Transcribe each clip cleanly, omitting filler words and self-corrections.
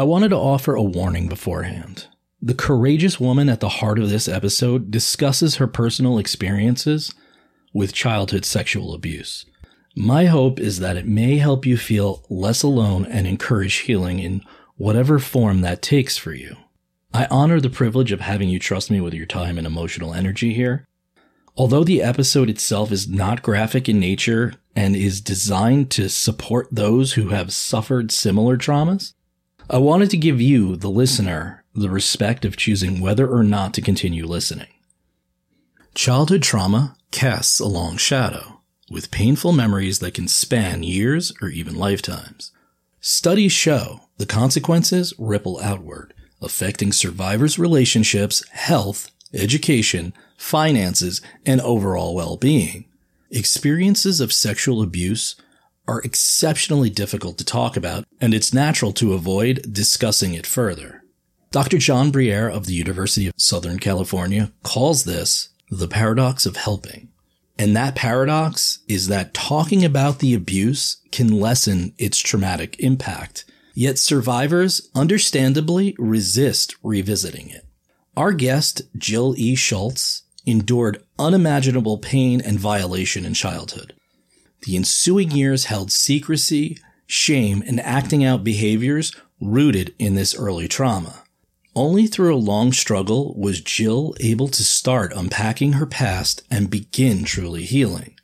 I wanted to offer a warning beforehand. The courageous woman at the heart of this episode discusses her personal experiences with childhood sexual abuse. My hope is that it may help you feel less alone and encourage healing in whatever form that takes for you. I honor the privilege of having you trust me with your time and emotional energy here. Although the episode itself is not graphic in nature and is designed to support those who have suffered similar traumas, I wanted to give you, the listener, the respect of choosing whether or not to continue listening. Childhood trauma casts a long shadow, with painful memories that can span years or even lifetimes. Studies show the consequences ripple outward, affecting survivors' relationships, health, education, finances, and overall well-being. Experiences of sexual abuse are exceptionally difficult to talk about, and it's natural to avoid discussing it further. Dr. John Briere of the University of Southern California calls this the paradox of helping. And that paradox is that talking about the abuse can lessen its traumatic impact, yet survivors understandably resist revisiting it. Our guest, Jill E. Schultz, endured unimaginable pain and violation in childhood. The ensuing years held secrecy, shame, and acting out behaviors rooted in this early trauma. Only through a long struggle was Jill able to start unpacking her past and begin truly healing.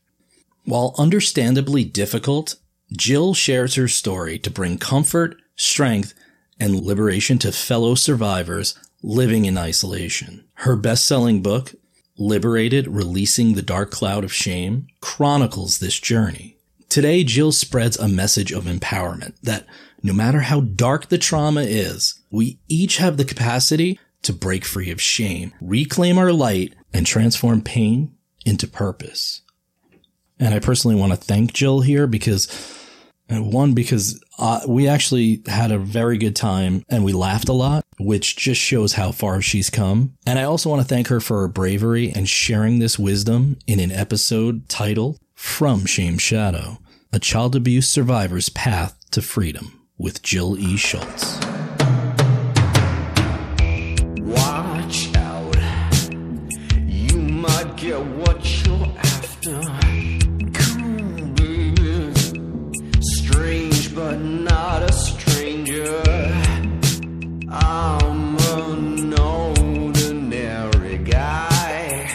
While understandably difficult, Jill shares her story to bring comfort, strength, and liberation to fellow survivors living in isolation. Her best-selling book, Liberated, Releasing the Dark Cloud of Shame, chronicles this journey. Today, Jill spreads a message of empowerment that no matter how dark the trauma is, we each have the capacity to break free of shame, reclaim our light, and transform pain into purpose. And I personally want to thank Jill here because we actually had a very good time and we laughed a lot, which just shows how far she's come. And I also want to thank her for her bravery and sharing this wisdom in an episode titled From Shame Shadow, A Child Abuse Survivor's Path to Freedom with Jill E. Schultz. Watch out. You might get what you're after. Cool, baby. Strange, but not a stranger. I'm an ordinary guy.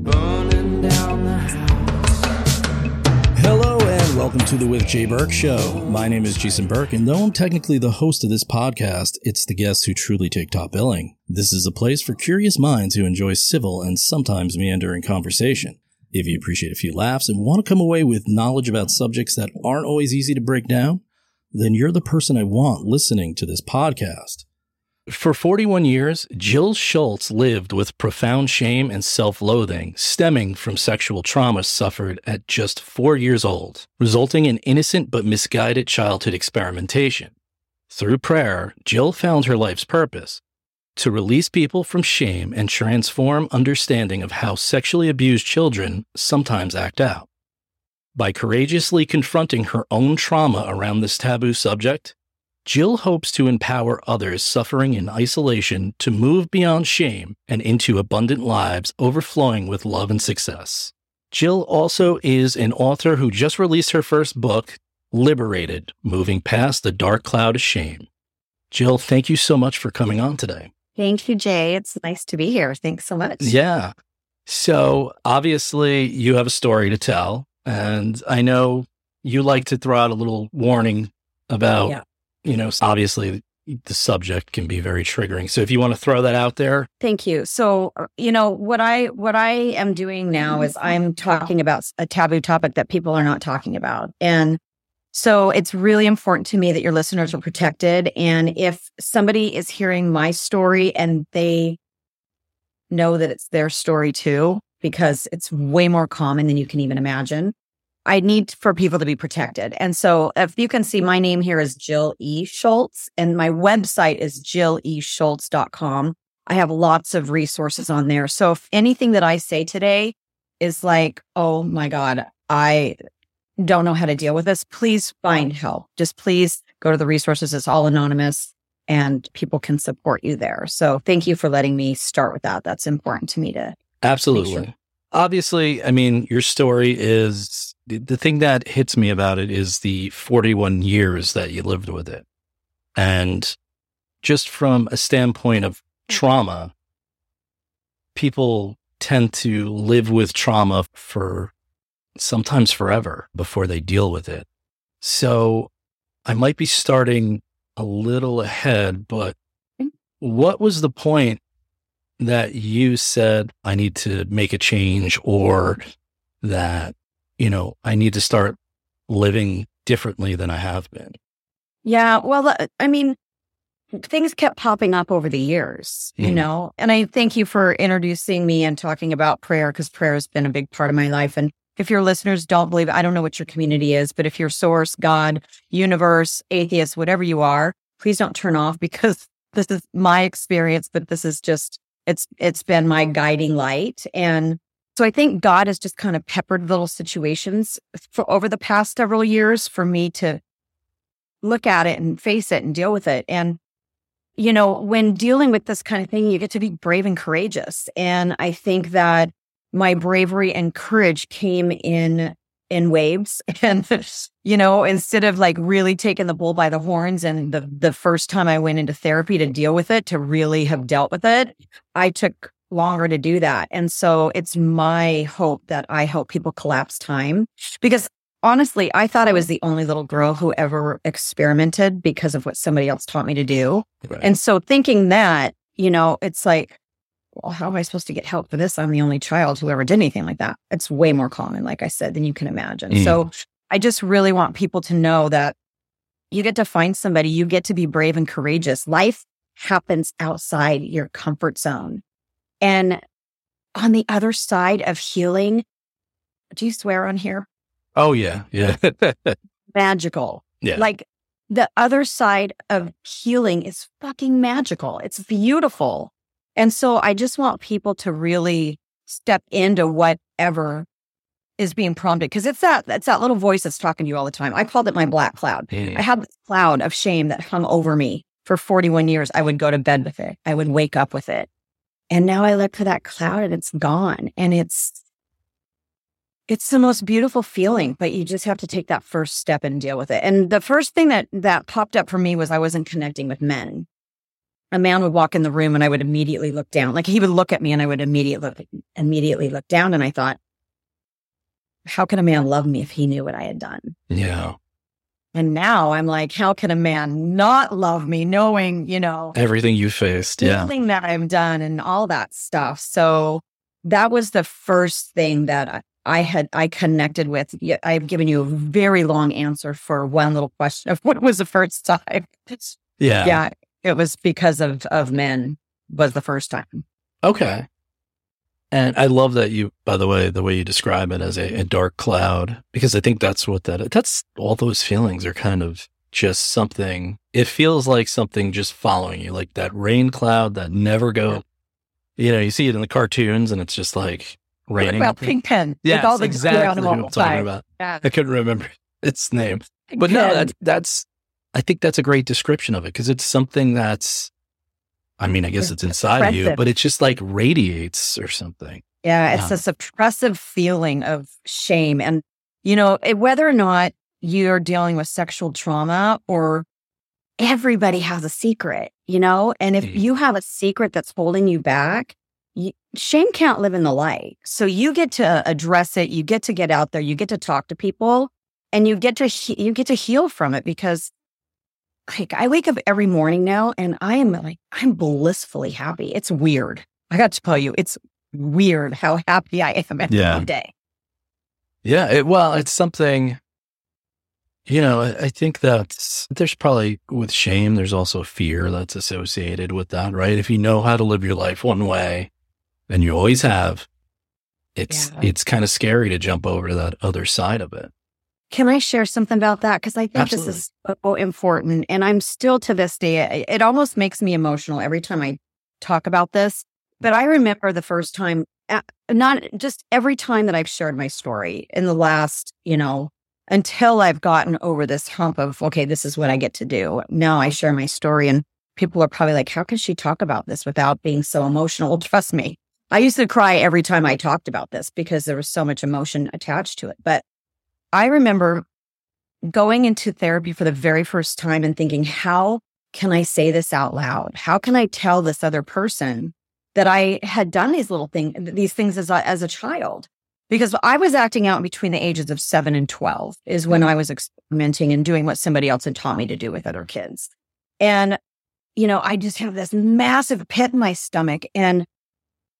Burning down the house. Hello and welcome to the With Jay Burke Show. My name is Jason Burke, and though I'm technically the host of this podcast, it's the guests who truly take top billing. This is a place for curious minds who enjoy civil and sometimes meandering conversation. If you appreciate a few laughs and want to come away with knowledge about subjects that aren't always easy to break down, then you're the person I want listening to this podcast. For 41 years, Jill Schultz lived with profound shame and self-loathing stemming from sexual trauma suffered at just 4 years old, resulting in innocent but misguided childhood experimentation. Through prayer, Jill found her life's purpose, to release people from shame and transform understanding of how sexually abused children sometimes act out. By courageously confronting her own trauma around this taboo subject, Jill hopes to empower others suffering in isolation to move beyond shame and into abundant lives overflowing with love and success. Jill also is an author who just released her first book, Liberated, Moving Past the Dark Cloud of Shame. Jill, thank you so much for coming on today. Thank you, Jay. It's nice to be here. Thanks so much. Yeah. So obviously you have a story to tell. And I know you like to throw out a little warning about, obviously the subject can be very triggering. So if you want to throw that out there. Thank you. So, what I am doing now is I'm talking about a taboo topic that people are not talking about. And so it's really important to me that your listeners are protected. And if somebody is hearing my story and they know that it's their story too, because it's way more common than you can even imagine, I need for people to be protected. And so if you can see, my name here is Jill E. Schultz, and my website is jilleschultz.com. I have lots of resources on there. So if anything that I say today is like, oh my God, I don't know how to deal with this, please find help. Just please go to the resources. It's all anonymous and people can support you there. So thank you for letting me start with that. That's important to me to. Absolutely. Sure. Obviously, I mean, your story is the thing that hits me about it is the 41 years that you lived with it. And just from a standpoint of trauma, people tend to live with trauma for sometimes forever before they deal with it. So I might be starting a little ahead, but what was the point that you said, I need to make a change, or that, you know, I need to start living differently than I have been? Yeah, well, I mean, things kept popping up over the years, you know, and I thank you for introducing me and talking about prayer, because prayer has been a big part of my life. And if your listeners don't believe, I don't know what your community is, but if your source, God, universe, atheist, whatever you are, please don't turn off, because this is my experience, but this is just, it's been my guiding light. And so I think God has just kind of peppered little situations for over the past several years for me to look at it and face it and deal with it. And you know, when dealing with this kind of thing, you get to be brave and courageous. And I think that my bravery and courage came in waves. And, you know, instead of like really taking the bull by the horns, and the first time I went into therapy to deal with it, to really have dealt with it, I took longer to do that. And so it's my hope that I help people collapse time, because honestly, I thought I was the only little girl who ever experimented because of what somebody else taught me to do. Right. And so thinking that, you know, it's like, well, how am I supposed to get help for this? I'm the only child who ever did anything like that. It's way more common, like I said, than you can imagine. So I just really want people to know that you get to find somebody, you get to be brave and courageous. Life happens outside your comfort zone. And on the other side of healing, do you swear on here? Oh, yeah. Yeah. Magical. Yeah. Like the other side of healing is fucking magical. It's beautiful. And so I just want people to really step into whatever is being prompted. Because it's that little voice that's talking to you all the time. I called it my black cloud. Yeah. I had this cloud of shame that hung over me for 41 years. I would go to bed with it. I would wake up with it. And now I look for that cloud and it's gone. And it's the most beautiful feeling, but you just have to take that first step and deal with it. And the first thing that popped up for me was I wasn't connecting with men. A man would walk in the room and I would immediately look down. Like he would look at me and I would immediately look down. And I thought, how can a man love me if he knew what I had done? Yeah. And now I'm like, how can a man not love me knowing, you know, everything you faced, everything that I've done and all that stuff. So that was the first thing that I connected with. I've given you a very long answer for one little question of what was the first time. Yeah. Yeah. It was because of men was the first time. Okay. And I love that you, by the way, the way you describe it as a dark cloud, because I think that's what that's all those feelings are kind of just something. It feels like something just following you, like that rain cloud that never go, you know, you see it in the cartoons and it's just like, raining. What about Pink Pen? Yeah, that's exactly what I'm talking about. Yeah. I couldn't remember its name. But no, that's I think that's a great description of it, because it's something that's, I mean, I guess it's inside of you, but it just like radiates or something. Yeah, it's a suppressive feeling of shame. And, you know, whether or not you're dealing with sexual trauma, or everybody has a secret, you know, and if you have a secret that's holding you back, shame can't live in the light. So you get to address it. You get to get out there. You get to talk to people, and you get to heal from it. Because like I wake up every morning now, and I am like, I'm blissfully happy. It's weird. I got to tell you, it's weird how happy I am every day. Yeah. Well, it's something, you know, I think that there's probably with shame, there's also fear that's associated with that, right? If you know how to live your life one way, and you always have, it's kind of scary to jump over to that other side of it. Can I share something about that? Because I think Absolutely. This is so important. And I'm still to this day, it almost makes me emotional every time I talk about this. But I remember the first time, not just every time that I've shared my story in the last, you know, until I've gotten over this hump of, okay, this is what I get to do. Now I share my story, and people are probably like, how can she talk about this without being so emotional? Trust me. I used to cry every time I talked about this because there was so much emotion attached to it. But I remember going into therapy for the very first time and thinking, how can I say this out loud? How can I tell this other person that I had done these things as a child? Because I was acting out between the ages of 7 and 12 is when I was experimenting and doing what somebody else had taught me to do with other kids. And, you know, I just have this massive pit in my stomach. And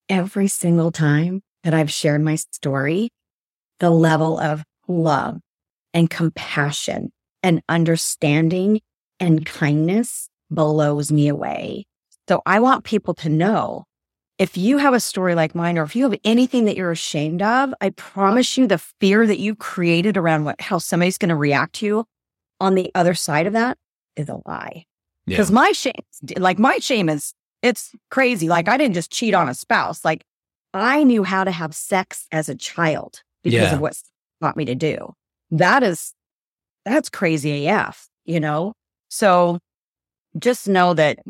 every single time that I've shared my story, the level of love and compassion and understanding and kindness blows me away. So I want people to know, if you have a story like mine, or if you have anything that you're ashamed of, I promise you the fear that you created around how somebody's going to react to you on the other side of that is a lie. Because my shame is, it's crazy. Like, I didn't just cheat on a spouse. Like, I knew how to have sex as a child because of what taught me to do. That's crazy AF, you know? So just know that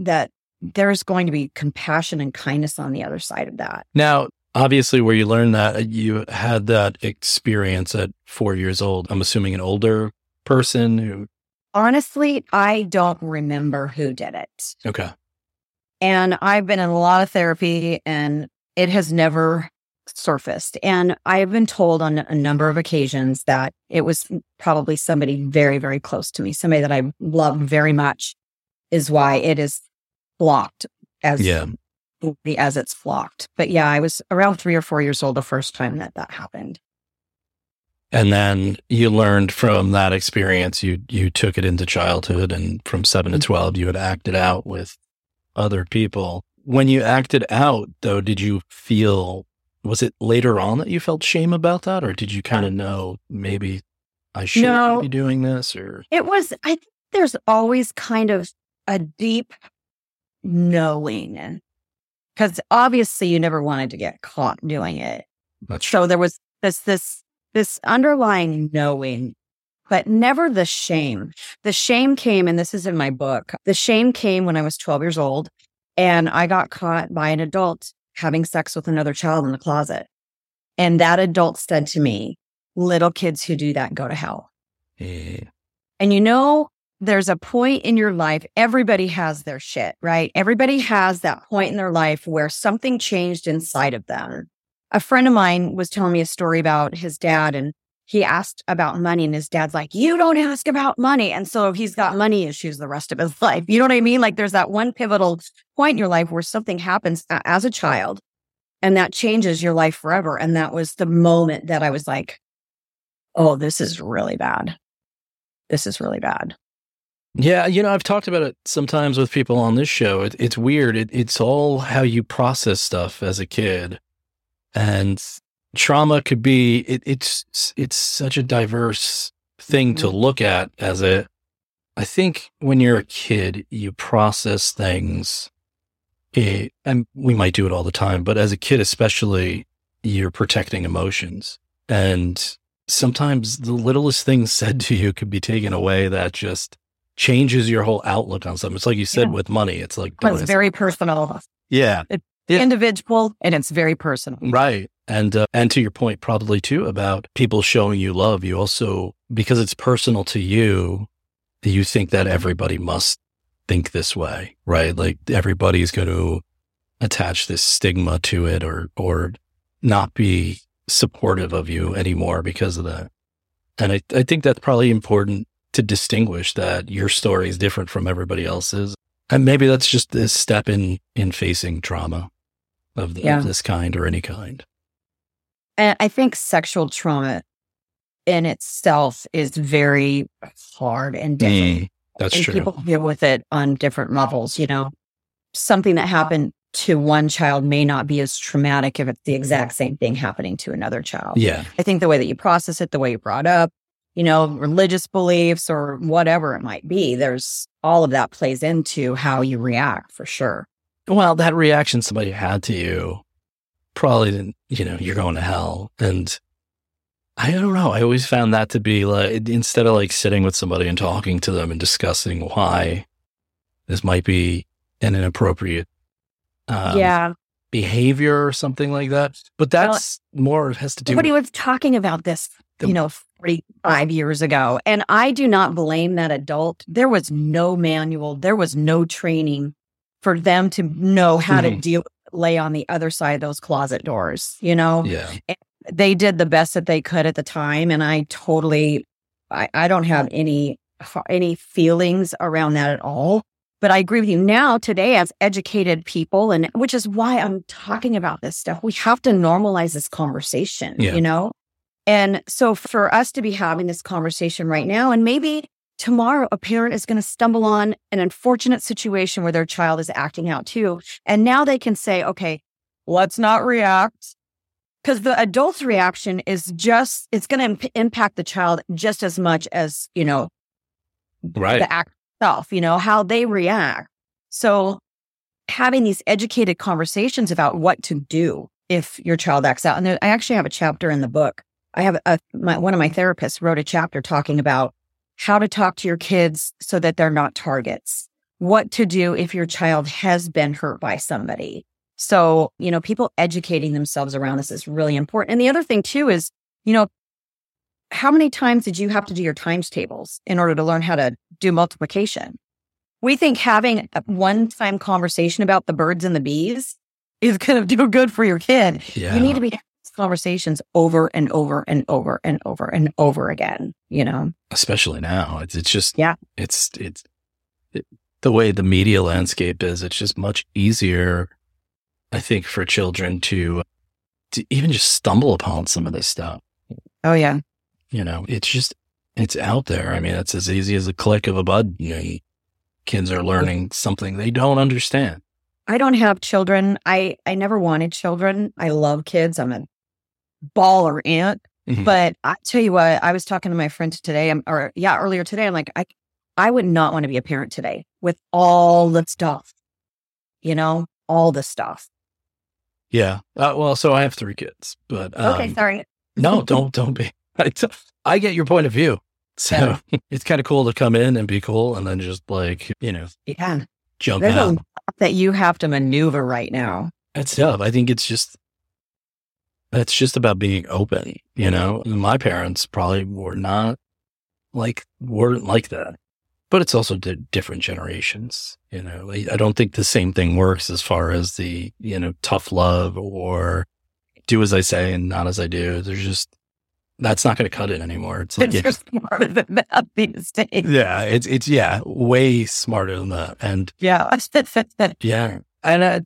there's going to be compassion and kindness on the other side of that. Now, obviously, where you learned that, you had that experience at 4 years old. I'm assuming an older person who... Honestly, I don't remember who did it. Okay. And I've been in a lot of therapy, and it has never surfaced. And I've been told on a number of occasions that it was probably somebody very, very close to me, somebody that I loved very much, is why it is blocked as it's flocked. But yeah, I was around 3 or 4 years old the first time that happened. And then you learned from that experience, you took it into childhood, and from 7 to 12, you had acted out with other people. When you acted out, though, did you feel, was it later on that you felt shame about that? Or did you kind of know, maybe I shouldn't be doing this? Or it was, I think there's always kind of a deep knowing, because obviously you never wanted to get caught doing it. So there was this underlying knowing, but never the shame. The shame came, and this is in my book, the shame came when I was 12 years old, and I got caught by an adult having sex with another child in the closet. And that adult said to me, little kids who do that go to hell. Yeah. And you know, there's a point in your life, everybody has their shit, right? Everybody has that point in their life where something changed inside of them. A friend of mine was telling me a story about his dad, and he asked about money, and his dad's like, you don't ask about money. And so he's got money issues the rest of his life. You know what I mean? Like, there's that one pivotal point in your life where something happens as a child, and that changes your life forever. And that was the moment that I was like, oh, this is really bad. This is really bad. Yeah, you know, I've talked about it sometimes with people on this show. It's weird. It's all how you process stuff as a kid. And trauma could be, it's such a diverse thing to look at as a, I think when you're a kid, you process things, and we might do it all the time, but as a kid especially, you're protecting emotions. And sometimes the littlest thing said to you could be taken away that just changes your whole outlook on something. It's like you said with money. It's like... It's very personal. Yeah. It's individual, and it's very personal. Right. And to your point probably too about people showing you love, you also, because it's personal to you, you think that everybody must think this way, right? Like, everybody's going to attach this stigma to it or not be supportive of you anymore because of that. And I think that's probably important to distinguish that your story is different from everybody else's. And maybe that's just this step in facing trauma of this kind or any kind. And I think sexual trauma in itself is very hard and different. That's true. People deal with it on different levels, you know. Something that happened to one child may not be as traumatic if it's the exact same thing happening to another child. Yeah. I think the way that you process it, the way you brought up, you know, religious beliefs or whatever it might be, there's all of that plays into how you react for sure. Well, that reaction somebody had to you probably didn't, you know, you're going to hell. And I don't know. I always found that to be like, instead of like sitting with somebody and talking to them and discussing why this might be an inappropriate behavior or something like that. But that's more has to do with... Nobody was talking about this, 45 years ago. And I do not blame that adult. There was no manual. There was no training for them to know how to lay on the other side of those closet doors, you know? Yeah. And they did the best that they could at the time. And I totally, I don't have any feelings around that at all. But I agree with you now today as educated people, and which is why I'm talking about this stuff. We have to normalize this conversation, you know? And so for us to be having this conversation right now, and maybe tomorrow a parent is going to stumble on an unfortunate situation where their child is acting out too. And now they can say, okay, let's not react. Because the adult's reaction is just, it's going to impact the child just as much as, you know, the act itself, you know, how they react. So having these educated conversations about what to do if your child acts out. And I actually have a chapter in the book. I have one of my therapists wrote a chapter talking about how to talk to your kids so that they're not targets, what to do if your child has been hurt by somebody. So, you know, people educating themselves around this is really important. And the other thing too is, you know, how many times did you have to do your times tables in order to learn how to do multiplication? We think having a one-time conversation about the birds and the bees is going to do good for your kid. Yeah. You need to be conversations over and over and over and over and over again, you know, especially now. It's just, it's the way the media landscape is. It's just much easier, I think, for children to even just stumble upon some of this stuff. Oh yeah. You know, it's just, it's out there. I mean, it's as easy as a click of a button. You know, kids are learning something they don't understand. I don't have children. I never wanted children. I love kids. I'm a baller aunt, but I tell you what, I was talking to my friend today, earlier today. I'm like, I would not want to be a parent today with all the stuff, you know, all the stuff. Yeah. Well, so I have 3 kids, but okay, sorry. No, don't be. I get your point of view. So it's kind of cool to come in and be cool, and then just like jump There's out. A lot that you have to maneuver right now. That's tough. I think it's just. It's just about being open, you know. My parents probably weren't like that, but it's also different generations, you know. I don't think the same thing works as far as the, you know, tough love or do as I say and not as I do. There's just, that's not going to cut it anymore. It's like, you're smarter than that these days. Yeah, it's way smarter than that, and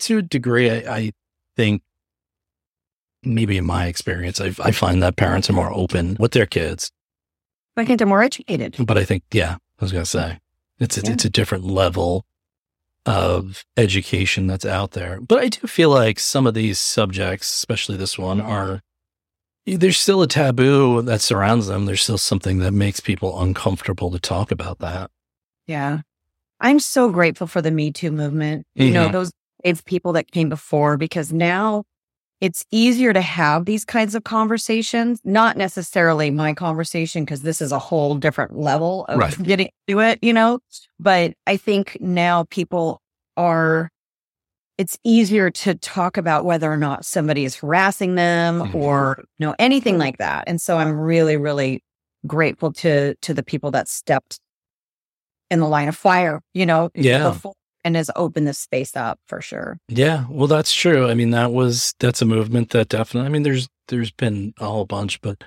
to a degree, I think. Maybe in my experience, I find that parents are more open with their kids. I think they're more educated. But I think, I was going to say, it's a different level of education that's out there. But I do feel like some of these subjects, especially this one, there's still a taboo that surrounds them. There's still something that makes people uncomfortable to talk about that. Yeah. I'm so grateful for the Me Too movement. You know, those people that came before, because now it's easier to have these kinds of conversations, not necessarily my conversation, because this is a whole different level of getting to it, you know, but I think now it's easier to talk about whether or not somebody is harassing them or, you know, anything like that. And so I'm really, really grateful to the people that stepped in the line of fire, you know, before. And has opened this space up for sure. Yeah, well, that's true. I mean, that's a movement that definitely. I mean, there's been a whole bunch, but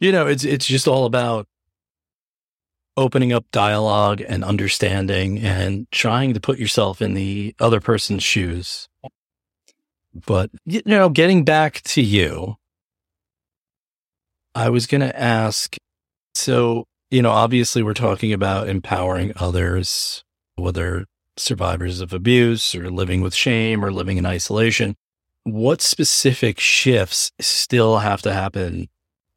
you know, it's just all about opening up dialogue and understanding and trying to put yourself in the other person's shoes. But you know, getting back to you, I was going to ask. So you know, obviously, we're talking about empowering others, whether survivors of abuse or living with shame or living in isolation, what specific shifts still have to happen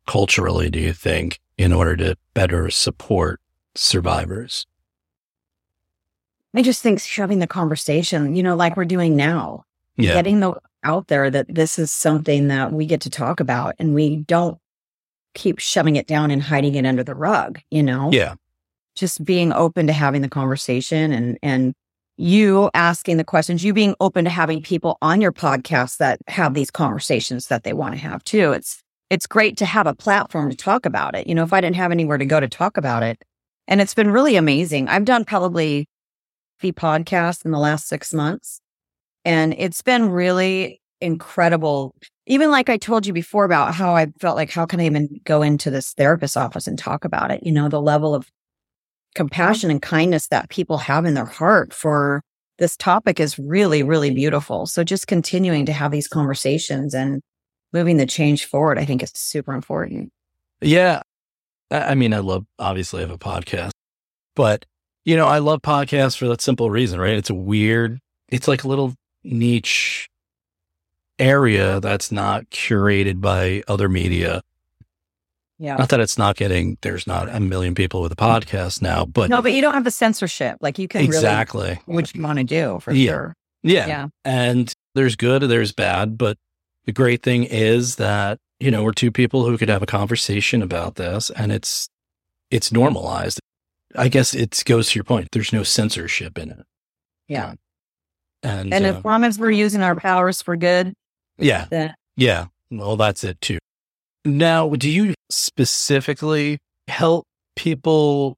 culturally, do you think, in order to better support survivors? I just think shoving the conversation, you know, like we're doing now, getting out there that this is something that we get to talk about, and we don't keep shoving it down and hiding it under the rug, you know? Yeah. Just being open to having the conversation and you asking the questions, you being open to having people on your podcast that have these conversations that they want to have too. It's great to have a platform to talk about it. You know, if I didn't have anywhere to go to talk about it. And it's been really amazing. I've done probably 50 podcasts in the last 6 months. And it's been really incredible. Even like I told you before about how I felt like, how can I even go into this therapist's office and talk about it? You know, the level of compassion and kindness that people have in their heart for this topic is really, really beautiful. So just continuing to have these conversations and moving the change forward, I think is super important. Yeah. I mean, obviously I have a podcast, but you know, I love podcasts for that simple reason, right? It's like a little niche area that's not curated by other media. Yeah. Not that there's not a million people with a podcast now, but. No, but you don't have the censorship. Like you can really, which you want to do for sure. Yeah. And there's good, there's bad, but the great thing is that, you know, we're two people who could have a conversation about this and it's normalized. I guess it goes to your point. There's no censorship in it. Yeah. And as long as we're using our powers for good. Yeah. Yeah. Well, that's it too. Now, do you specifically help people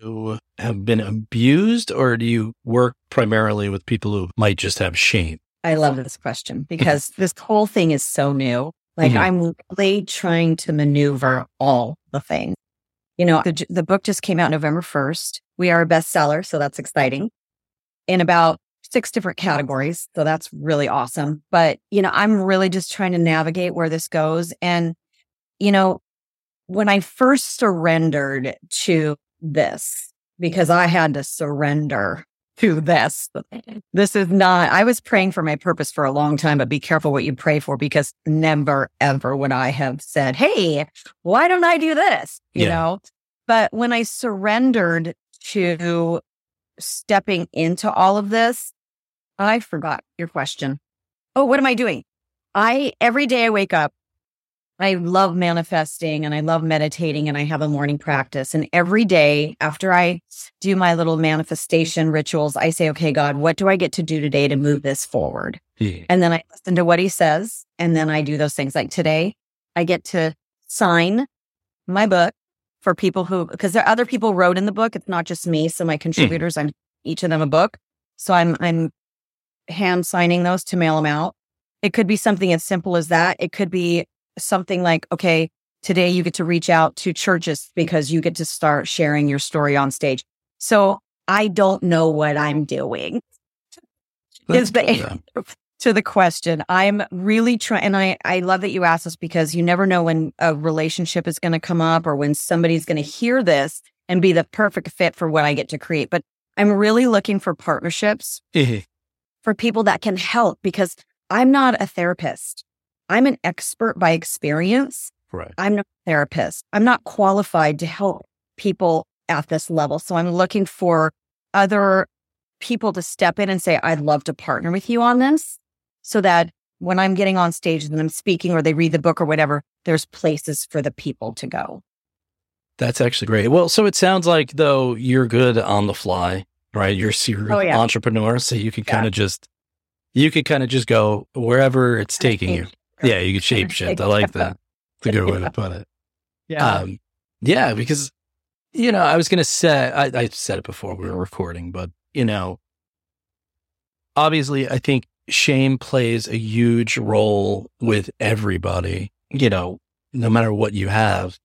who have been abused, or do you work primarily with people who might just have shame? I love this question because this whole thing is so new. Like I'm really trying to maneuver all the things. You know, the book just came out November 1st. We are a bestseller, so that's exciting. In about 6 different categories. So that's really awesome. But, you know, I'm really just trying to navigate where this goes. And, you know, when I first surrendered to this, because I had to surrender to this, I was praying for my purpose for a long time, but be careful what you pray for, because never, ever would I have said, hey, why don't I do this? You know, but when I surrendered to stepping into all of this, I forgot your question. Oh, what am I doing? Every day I wake up, I love manifesting and I love meditating and I have a morning practice. And every day after I do my little manifestation rituals, I say, okay, God, what do I get to do today to move this forward? Yeah. And then I listen to what he says. And then I do those things. Like today, I get to sign my book for people who, because there are other people wrote in the book. It's not just me. So my contributors, I'm each of them a book. So I'm hand signing those to mail them out. It could be something as simple as that. It could be something like, okay, today you get to reach out to churches because you get to start sharing your story on stage. So I don't know what I'm doing is the answer to the question. I'm really trying. And I love that you asked this, because you never know when a relationship is going to come up or when somebody's going to hear this and be the perfect fit for what I get to create. But I'm really looking for partnerships for people that can help, because I'm not a therapist. I'm an expert by experience. Right. I'm not a therapist. I'm not qualified to help people at this level. So I'm looking for other people to step in and say, I'd love to partner with you on this, so that when I'm getting on stage and I'm speaking or they read the book or whatever, there's places for the people to go. That's actually great. Well, so it sounds like, though, you're good on the fly, right? You're a serial entrepreneur, so you can kind of just, go wherever it's taking you. Yeah, you can shape shift. I like that. It's a good way to put it. Yeah. Because, you know, I was going to say, I said it before we were recording, but, you know, obviously I think shame plays a huge role with everybody, you know, no matter what you have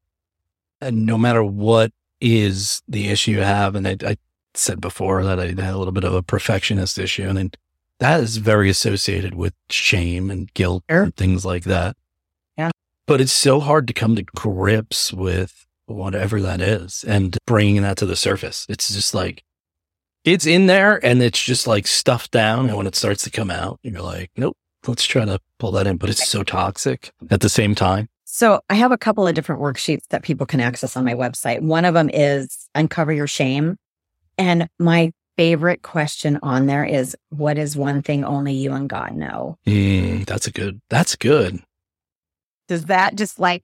and no matter what is the issue you have. And I said before that I had a little bit of a perfectionist issue, and then that is very associated with shame and guilt and things like that. Yeah. But it's so hard to come to grips with whatever that is and bringing that to the surface. It's just like, it's in there and it's just like stuffed down. And when it starts to come out, you're like, nope, let's try to pull that in. But it's so toxic at the same time. So I have a couple of different worksheets that people can access on my website. One of them is Uncover Your Shame. And my favorite question on there is, what is one thing only you and God know? That's good. Does that just like,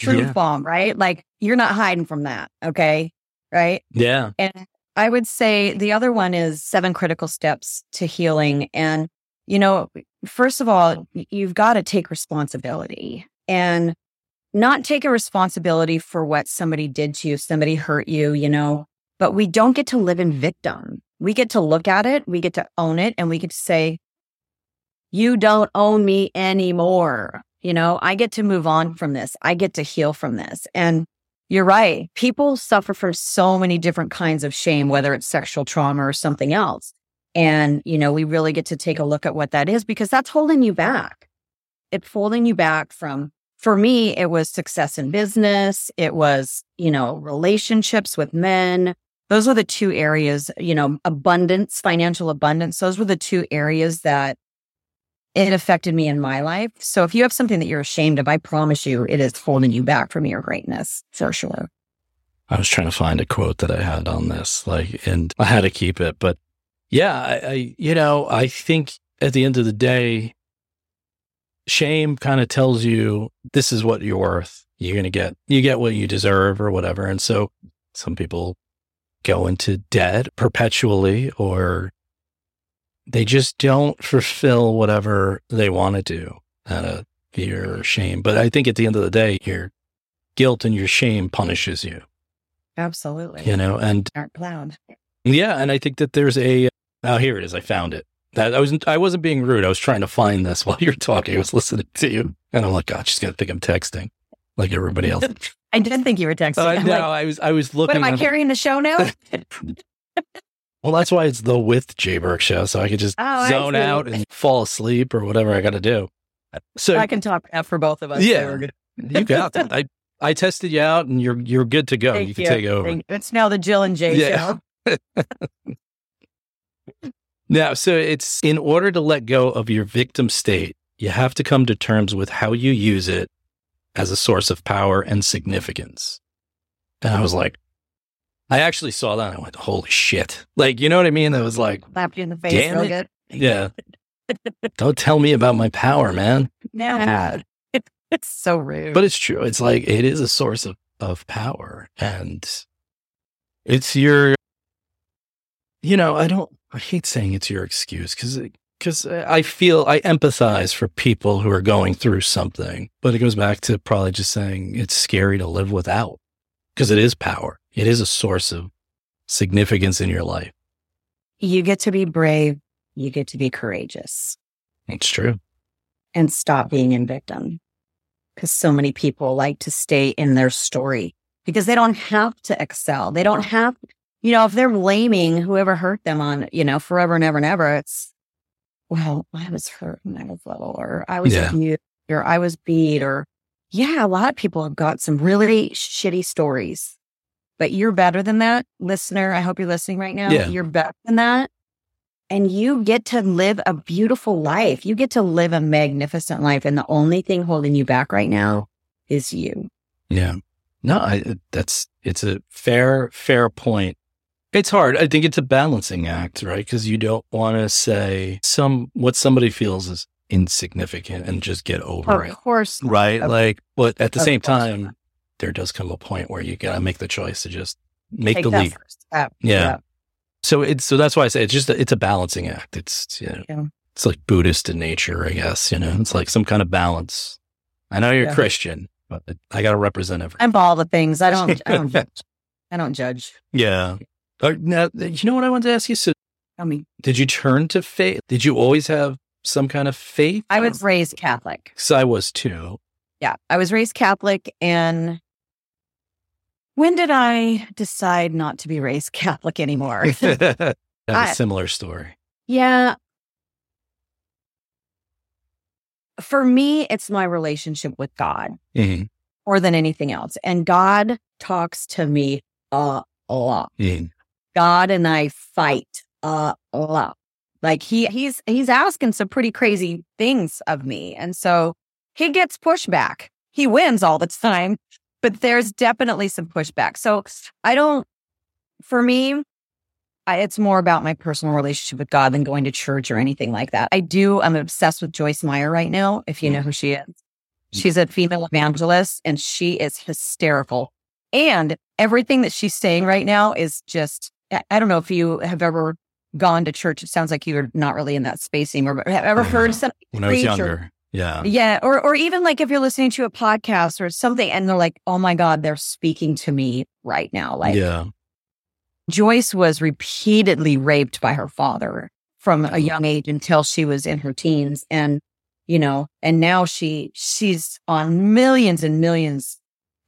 truth bomb, right? Like, you're not hiding from that. Okay. Right. Yeah. And I would say the other one is 7 critical steps to healing. And, you know, first of all, you've got to take responsibility and not take a responsibility for what somebody did to you. Somebody hurt you, you know, but we don't get to live in victim. We get to look at it. We get to own it. And we get to say, you don't own me anymore. You know, I get to move on from this. I get to heal from this. And you're right. People suffer from so many different kinds of shame, whether it's sexual trauma or something else. And, you know, we really get to take a look at what that is, because that's holding you back. It's holding you back from, for me, it was success in business. It was, you know, relationships with men. Those are the two areas, you know, abundance, financial abundance. Those were the two areas that it affected me in my life. So if you have something that you're ashamed of, I promise you it is holding you back from your greatness, for sure. I was trying to find a quote that I had on this, like, and I had to keep it. But yeah, I you know, I think at the end of the day, shame kind of tells you this is what you're worth. You're going to get, you get what you deserve or whatever. And so some people go into debt perpetually, or they just don't fulfill whatever they want to do out of fear or shame. But I think at the end of the day, your guilt and your shame punishes you. Absolutely. You know, and aren't plowed. Yeah. And I think that there's oh, here it is. I found it. That I wasn't being rude. I was trying to find this while you were talking. I was listening to you. And I'm like, God, she's going to think I'm texting like everybody else. I didn't think you were texting. No, like, I was looking. What, am I carrying the show now? Well, that's why it's the With Jay Burke Show, so I could just zone out and fall asleep or whatever I got to do. So I can talk for both of us. Yeah, you got it. I tested you out, and you're good to go. You can take over. It's now the Jill and Jay Show. Now, so it's in order to let go of your victim state, you have to come to terms with how you use it as a source of power and significance. And I was like, I actually saw that and I went, holy shit. Like, you know what I mean? I was like, slapped you in the face real good. Yeah. Don't tell me about my power, man. No. It's so rude. But it's true. It's like, it is a source of power. And it's your, you know, I hate saying it's your excuse because I empathize for people who are going through something. But it goes back to probably just saying it's scary to live without, because it is power. It is a source of significance in your life. You get to be brave. You get to be courageous. It's true. And stop being in victim. Because so many people like to stay in their story because they don't have to excel. They don't have, you know, if they're blaming whoever hurt them on, you know, forever and ever, it's, well, I was hurt when I was little, or I was abused, or I was beat, or a lot of people have got some really shitty stories. But you're better than that, listener. I hope you're listening right now. Yeah. You're better than that. And you get to live a beautiful life. You get to live a magnificent life. And the only thing holding you back right now is you. Yeah. No, it's a fair point. It's hard. I think it's a balancing act, right? Because you don't want to say what somebody feels is insignificant and just get over it. Of course. Right? But at the same time, there does come a point where you got to make the choice to just take the leap. Yeah. So that's why I say it's a balancing act. It's, you know, it's like Buddhist in nature, I guess, you know, it's like some kind of balance. I know you're Christian, but I got to represent everything. I'm all the things. I don't judge. Yeah. Now, you know what I wanted to ask you? So tell me, did you turn to faith? Did you always have some kind of faith? I was raised Catholic. So I was too. Yeah. I was raised Catholic. And when did I decide not to be raised Catholic anymore? That's a similar story. Yeah. For me, it's my relationship with God more than anything else. And God talks to me a lot. Mm-hmm. God and I fight a lot. Like he's asking some pretty crazy things of me. And so he gets pushback. He wins all the time. But there's definitely some pushback. So it's more about my personal relationship with God than going to church or anything like that. I'm obsessed with Joyce Meyer right now, if you know who she is. She's a female evangelist and she is hysterical. And everything that she's saying right now is just, I don't know if you have ever gone to church. It sounds like you're not really in that space anymore, but have ever heard something? When I was younger. Yeah. Yeah. Or even like if you're listening to a podcast or something and they're like, oh my God, they're speaking to me right now. Like, yeah. Joyce was repeatedly raped by her father from a young age until she was in her teens. And, you know, and now she's on millions and millions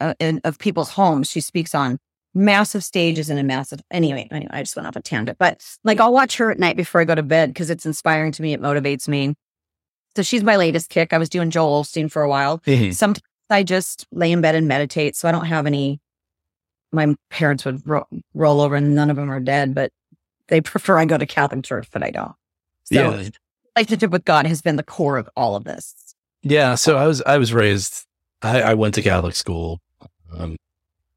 of people's homes. She speaks on massive stages and a massive, anyway, I just went off a tangent, but like I'll watch her at night before I go to bed because it's inspiring to me. It motivates me. So she's my latest kick. I was doing Joel Osteen for a while. Mm-hmm. Sometimes I just lay in bed and meditate. So I don't have any, my parents would roll over and none of them are dead, but they prefer I go to Catholic church, but I don't. So yeah. Relationship with God has been the core of all of this. Yeah. So I was raised, I went to Catholic school.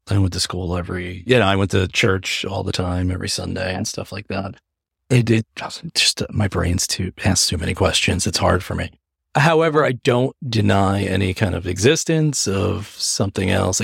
I went to school I went to church all the time, every Sunday and stuff like that. My brain's too asks too many questions. It's hard for me. However, I don't deny any kind of existence of something else.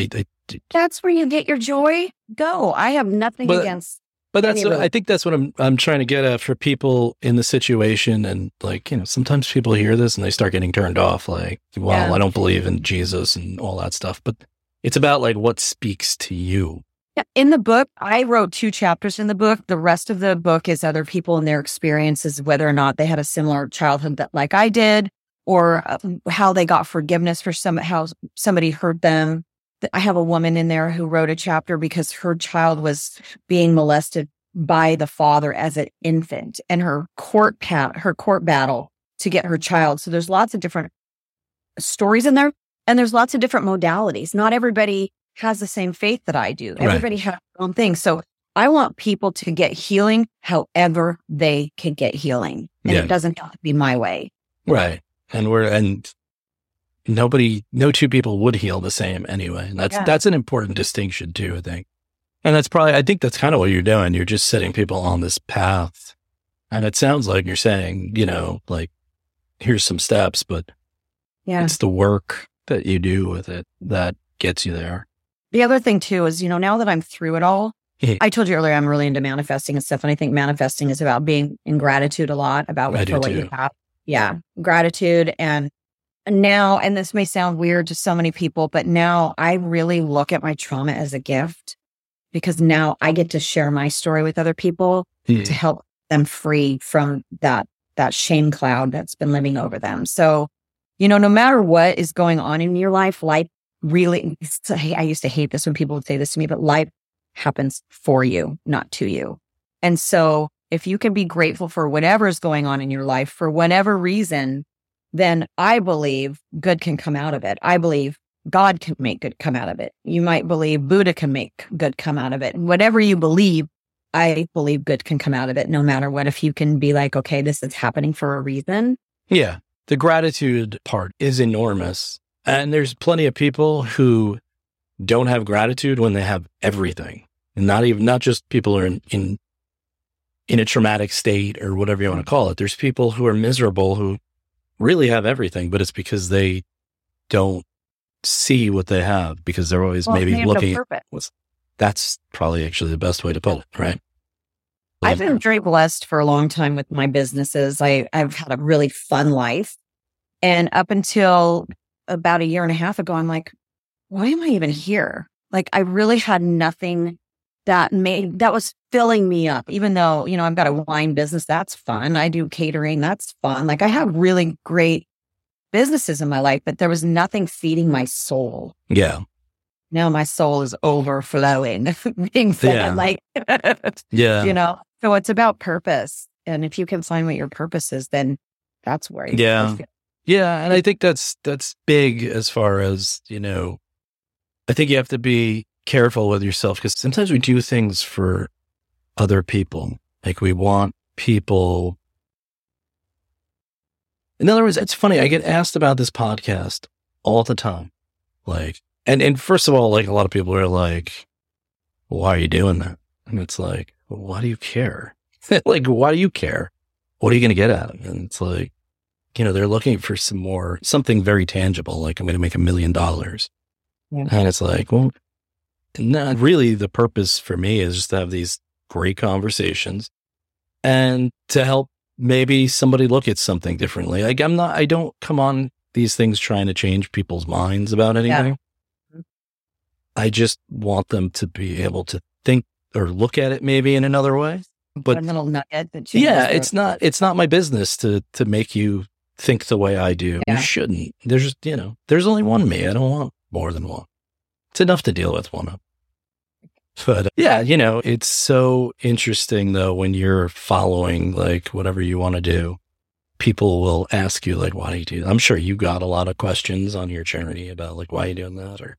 That's where you get your joy. Go. I have nothing against. But that's I think that's what I'm trying to get at for people in the situation. And like, you know, sometimes people hear this and they start getting turned off. Like, well, yeah. I don't believe in Jesus and all that stuff. But it's about like what speaks to you. Yeah, in the book, I wrote 2 chapters in the book. The rest of the book is other people and their experiences, whether or not they had a similar childhood that like I did, or how they got forgiveness for how somebody hurt them. I have a woman in there who wrote a chapter because her child was being molested by the father as an infant, and her court battle to get her child. So there's lots of different stories in there, and there's lots of different modalities. Not everybody has the same faith that I do. Everybody has their own thing. So I want people to get healing however they can get healing. And it doesn't have to be my way. Right. And no two people would heal the same anyway. And that's an important distinction too, I think. And I think that's kind of what you're doing. You're just setting people on this path. And it sounds like you're saying, you know, like here's some steps, but it's the work that you do with it that gets you there. The other thing too is, you know, now that I'm through it all, I told you earlier, I'm really into manifesting and stuff. And I think manifesting is about being in gratitude a lot about what you have. Yeah. Gratitude. And now, and this may sound weird to so many people, but now I really look at my trauma as a gift because now I get to share my story with other people to help them free from that shame cloud that's been living over them. So, you know, no matter what is going on in your life really, I used to hate this when people would say this to me, but life happens for you, not to you. And so if you can be grateful for whatever is going on in your life, for whatever reason, then I believe good can come out of it. I believe God can make good come out of it. You might believe Buddha can make good come out of it. And whatever you believe, I believe good can come out of it, no matter what. If you can be like, okay, this is happening for a reason. Yeah. The gratitude part is enormous. And there's plenty of people who don't have gratitude when they have everything. And not just people who are in a traumatic state or whatever you want to call it. There's people who are miserable who really have everything, but it's because they don't see what they have because they're always maybe looking at what's. That's probably actually the best way to put it, right? I've been very blessed for a long time with my businesses. I've had a really fun life. And up until about a year and a half ago, I'm like, why am I even here? Like, I really had nothing that was filling me up, even though, you know, I've got a wine business. That's fun. I do catering. That's fun. Like, I have really great businesses in my life, but there was nothing feeding my soul. Yeah. Now my soul is overflowing, being fed. Yeah. Like, yeah. You know, so it's about purpose. And if you can find what your purpose is, then that's where you feel. Yeah, and I think that's big as far as, you know, I think you have to be careful with yourself because sometimes we do things for other people. Like we want people. In other words, it's funny. I get asked about this podcast all the time. Like, and first of all, like a lot of people are like, why are you doing that? And it's like, well, why do you care? Like, why do you care? What are you going to get out of it? And it's like, you know, they're looking for some more, something very tangible, like I'm going to make $1 million. And it's like, well, not really. The purpose for me is just to have these great conversations and to help maybe somebody look at something differently. Like I don't come on these things trying to change people's minds about anything. Yeah. I just want them to be able to think or look at it maybe in another way. But a little nugget that it's not my business to make you think the way I do. Yeah. You shouldn't. There's, you know, there's only one me. I don't want more than one. It's enough to deal with one of. But yeah, you know, it's so interesting though, when you're following like whatever you want to do, people will ask you like, why do you do that? I'm sure you got a lot of questions on your charity about like, why are you doing that? Or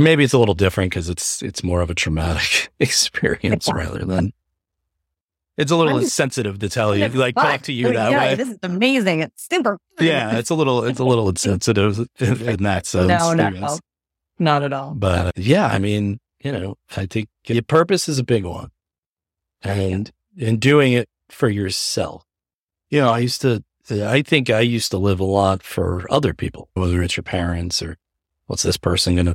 maybe it's a little different because it's more of a traumatic experience rather than. It's a little insensitive to tell you, like talk to you way. This is amazing. It's super. Yeah, it's a little insensitive in that sense. No, not at all. But yeah, I mean, you know, I think your purpose is a big one, and in doing it for yourself. You know, I used to live a lot for other people, whether it's your parents or is this person going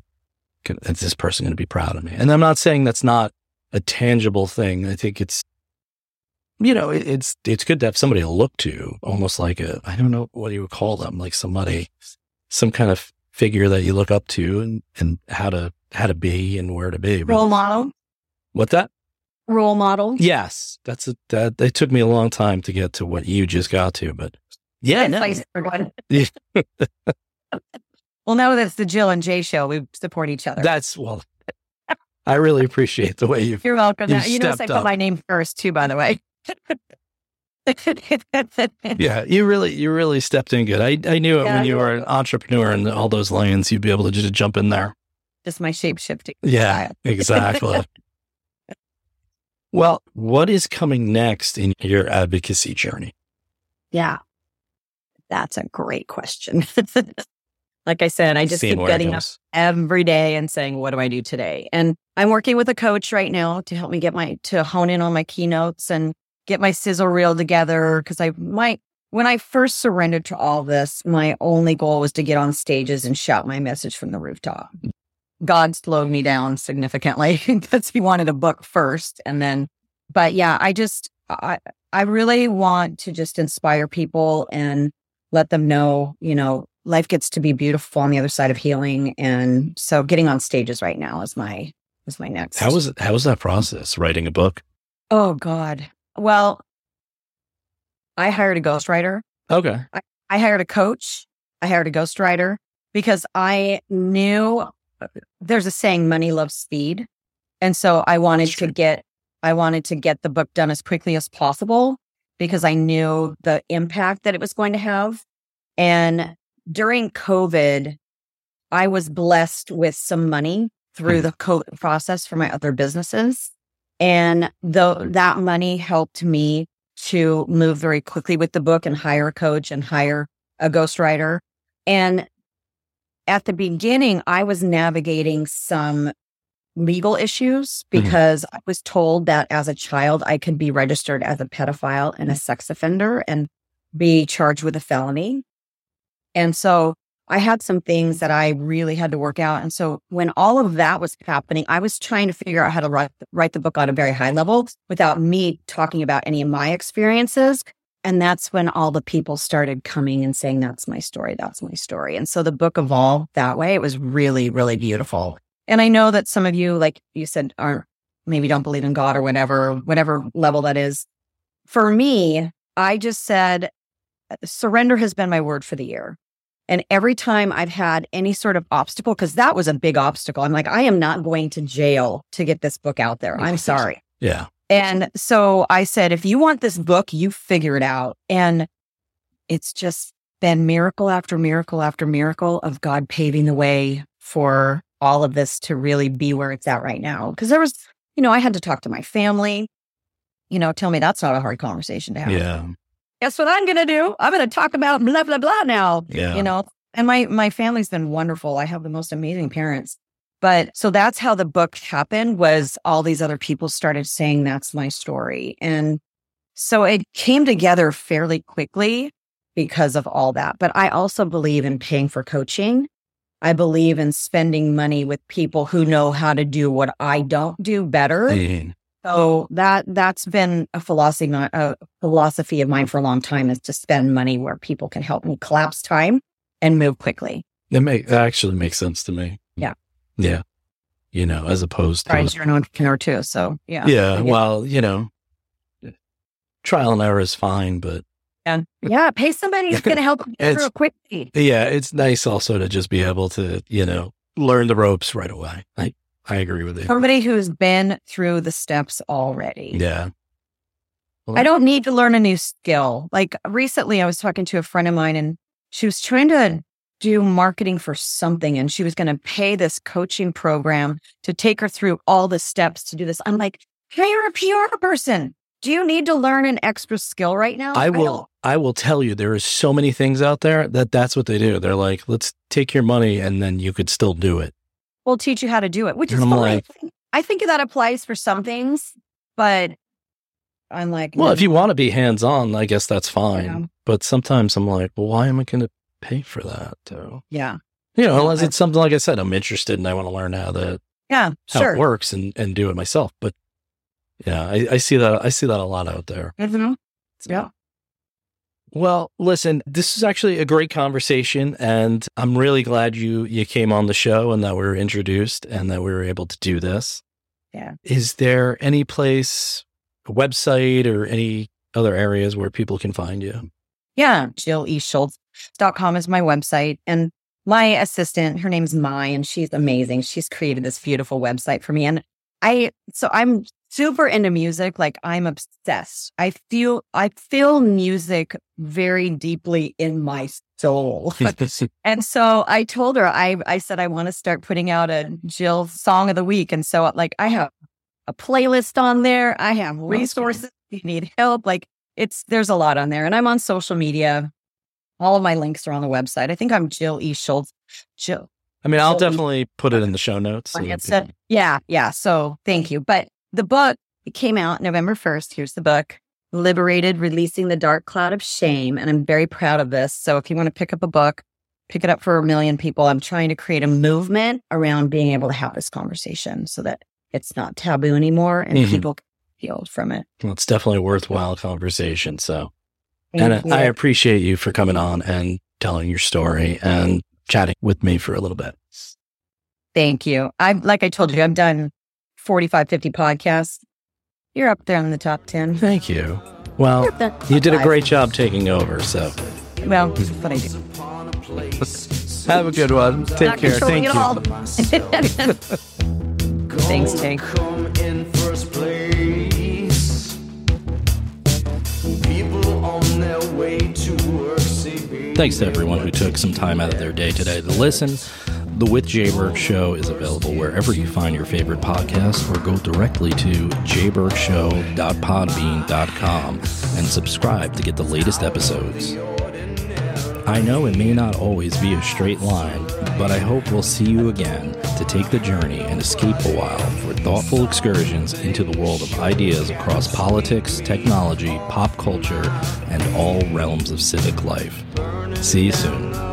to be proud of me? And I'm not saying that's not a tangible thing. I think it's. You know, it's good to have somebody to look to, almost like I don't know what you would call them, like somebody, some kind of figure that you look up to and how to be and where to be. Role model. What's that? Role model. Yes. That it took me a long time to get to what you just got to, but yeah. Well, now that's the Jill and Jay show. We support each other. I really appreciate the way you've You're welcome. You notice I put my name first too, by the way. Yeah, you really stepped in good. I knew it when you were an entrepreneur and all those lanes, you'd be able to just jump in there. Just my shape-shifting. Yeah, exactly. Well, what is coming next in your advocacy journey? Yeah, that's a great question. Like I said, I just keep getting up every day and saying, what do I do today? And I'm working with a coach right now to help me to hone in on my keynotes and get my sizzle reel together. Because when I first surrendered to all this, my only goal was to get on stages and shout my message from the rooftop. God slowed me down significantly because he wanted a book first. And then, but yeah, I really want to just inspire people and let them know, you know, life gets to be beautiful on the other side of healing. And so getting on stages right now is my next. How was that process, writing a book? Oh, God. Well, I hired a ghostwriter. Okay. I hired a coach. I hired a ghostwriter because I knew there's a saying, money loves speed. And so I wanted to get the book done as quickly as possible because I knew the impact that it was going to have. And during COVID, I was blessed with some money through the COVID process for my other businesses. And that money helped me to move very quickly with the book and hire a coach and hire a ghostwriter. And at the beginning, I was navigating some legal issues because I was told that as a child, I could be registered as a pedophile and a sex offender and be charged with a felony. And so I had some things that I really had to work out. And so when all of that was happening, I was trying to figure out how to write the book on a very high level without me talking about any of my experiences. And that's when all the people started coming and saying, that's my story. That's my story. And so the book evolved that way. It was really, really beautiful. And I know that some of you, like you said, maybe don't believe in God or whatever level that is. For me, I just said, surrender has been my word for the year. And every time I've had any sort of obstacle, because that was a big obstacle, I'm like, I am not going to jail to get this book out there. I'm sorry. Yeah. And so I said, if you want this book, you figure it out. And it's just been miracle after miracle after miracle of God paving the way for all of this to really be where it's at right now. Because there was, you know, I had to talk to my family, you know, tell me that's not a hard conversation to have. Yeah. Guess what I'm going to do? I'm going to talk about blah, blah, blah now, you know, and my family's been wonderful. I have the most amazing parents. But so that's how the book happened, was all these other people started saying, that's my story. And so it came together fairly quickly. because of all that. But I also believe in paying for coaching. I believe in spending money with people who know how to do what I don't do better. Man. So that's been a philosophy of mine for a long time, is to spend money where people can help me collapse time and move quickly. That actually makes sense to me. Yeah. Yeah. You know, as opposed to... Right, you're an entrepreneur too, so yeah. Yeah, well, you know, trial and error is fine, but... And yeah, pay somebody who's going to help you through quickly. Yeah, it's nice also to just be able to, you know, learn the ropes right away. I agree with you. Somebody who's been through the steps already. Yeah. Well, I don't need to learn a new skill. Like recently I was talking to a friend of mine and she was trying to do marketing for something, and she was going to pay this coaching program to take her through all the steps to do this. I'm like, hey, you're a PR person. Do you need to learn an extra skill right now? I will tell you, there are so many things out there that's what they do. They're like, let's take your money and then you could still do it. We'll teach you how to do it, which is fine. I think that applies for some things, but I'm like... Well, if you want to be hands-on, I guess that's fine. Yeah. But sometimes I'm like, well, why am I going to pay for that, though? Yeah. You know, unless it's something, like I said, I'm interested and I want to learn how it works and do it myself. But yeah, I see that a lot out there. Mm-hmm. Yeah. Well, listen, this is actually a great conversation, and I'm really glad you came on the show and that we were introduced and that we were able to do this. Yeah. Is there any place, a website or any other areas where people can find you? Yeah. JillESchultz.com is my website. And my assistant, her name's Mai, and she's amazing. She's created this beautiful website for me. And I'm super into music. Like, I'm obsessed. I feel music very deeply in my soul. And so I told her, I said, I want to start putting out a Jill song of the week. And so like, I have a playlist on there. I have resources. If you need help. Like, there's a lot on there, and I'm on social media. All of my links are on the website. I think I'm Jill E. Schultz. Jill. I mean, I'll definitely put it in the show notes. So yeah. So thank you. But the book, it came out November 1st. Here's the book, Liberated, Releasing the Dark Cloud of Shame. And I'm very proud of this. So if you want to pick up a book, pick it up for 1 million people. I'm trying to create a movement around being able to have this conversation so that it's not taboo anymore and people can heal from it. Well, it's definitely a worthwhile conversation. So, I appreciate you for coming on and telling your story and chatting with me for a little bit. Thank you. Like I told you, I've done 45, 50 podcasts. You're up there in the top 10. Thank you. Well, you did a great job taking over, so. Well, that's what I do. Have a good one. Take care. Thank you. Thanks, Jake. Thanks to everyone who took some time out of their day today to listen. The With Jay Burke Show is available wherever you find your favorite podcast, or go directly to jayburkeshow.podbean.com and subscribe to get the latest episodes. I know it may not always be a straight line, but I hope we'll see you again to take the journey and escape a while for thoughtful excursions into the world of ideas across politics, technology, pop culture, and all realms of civic life. See you soon.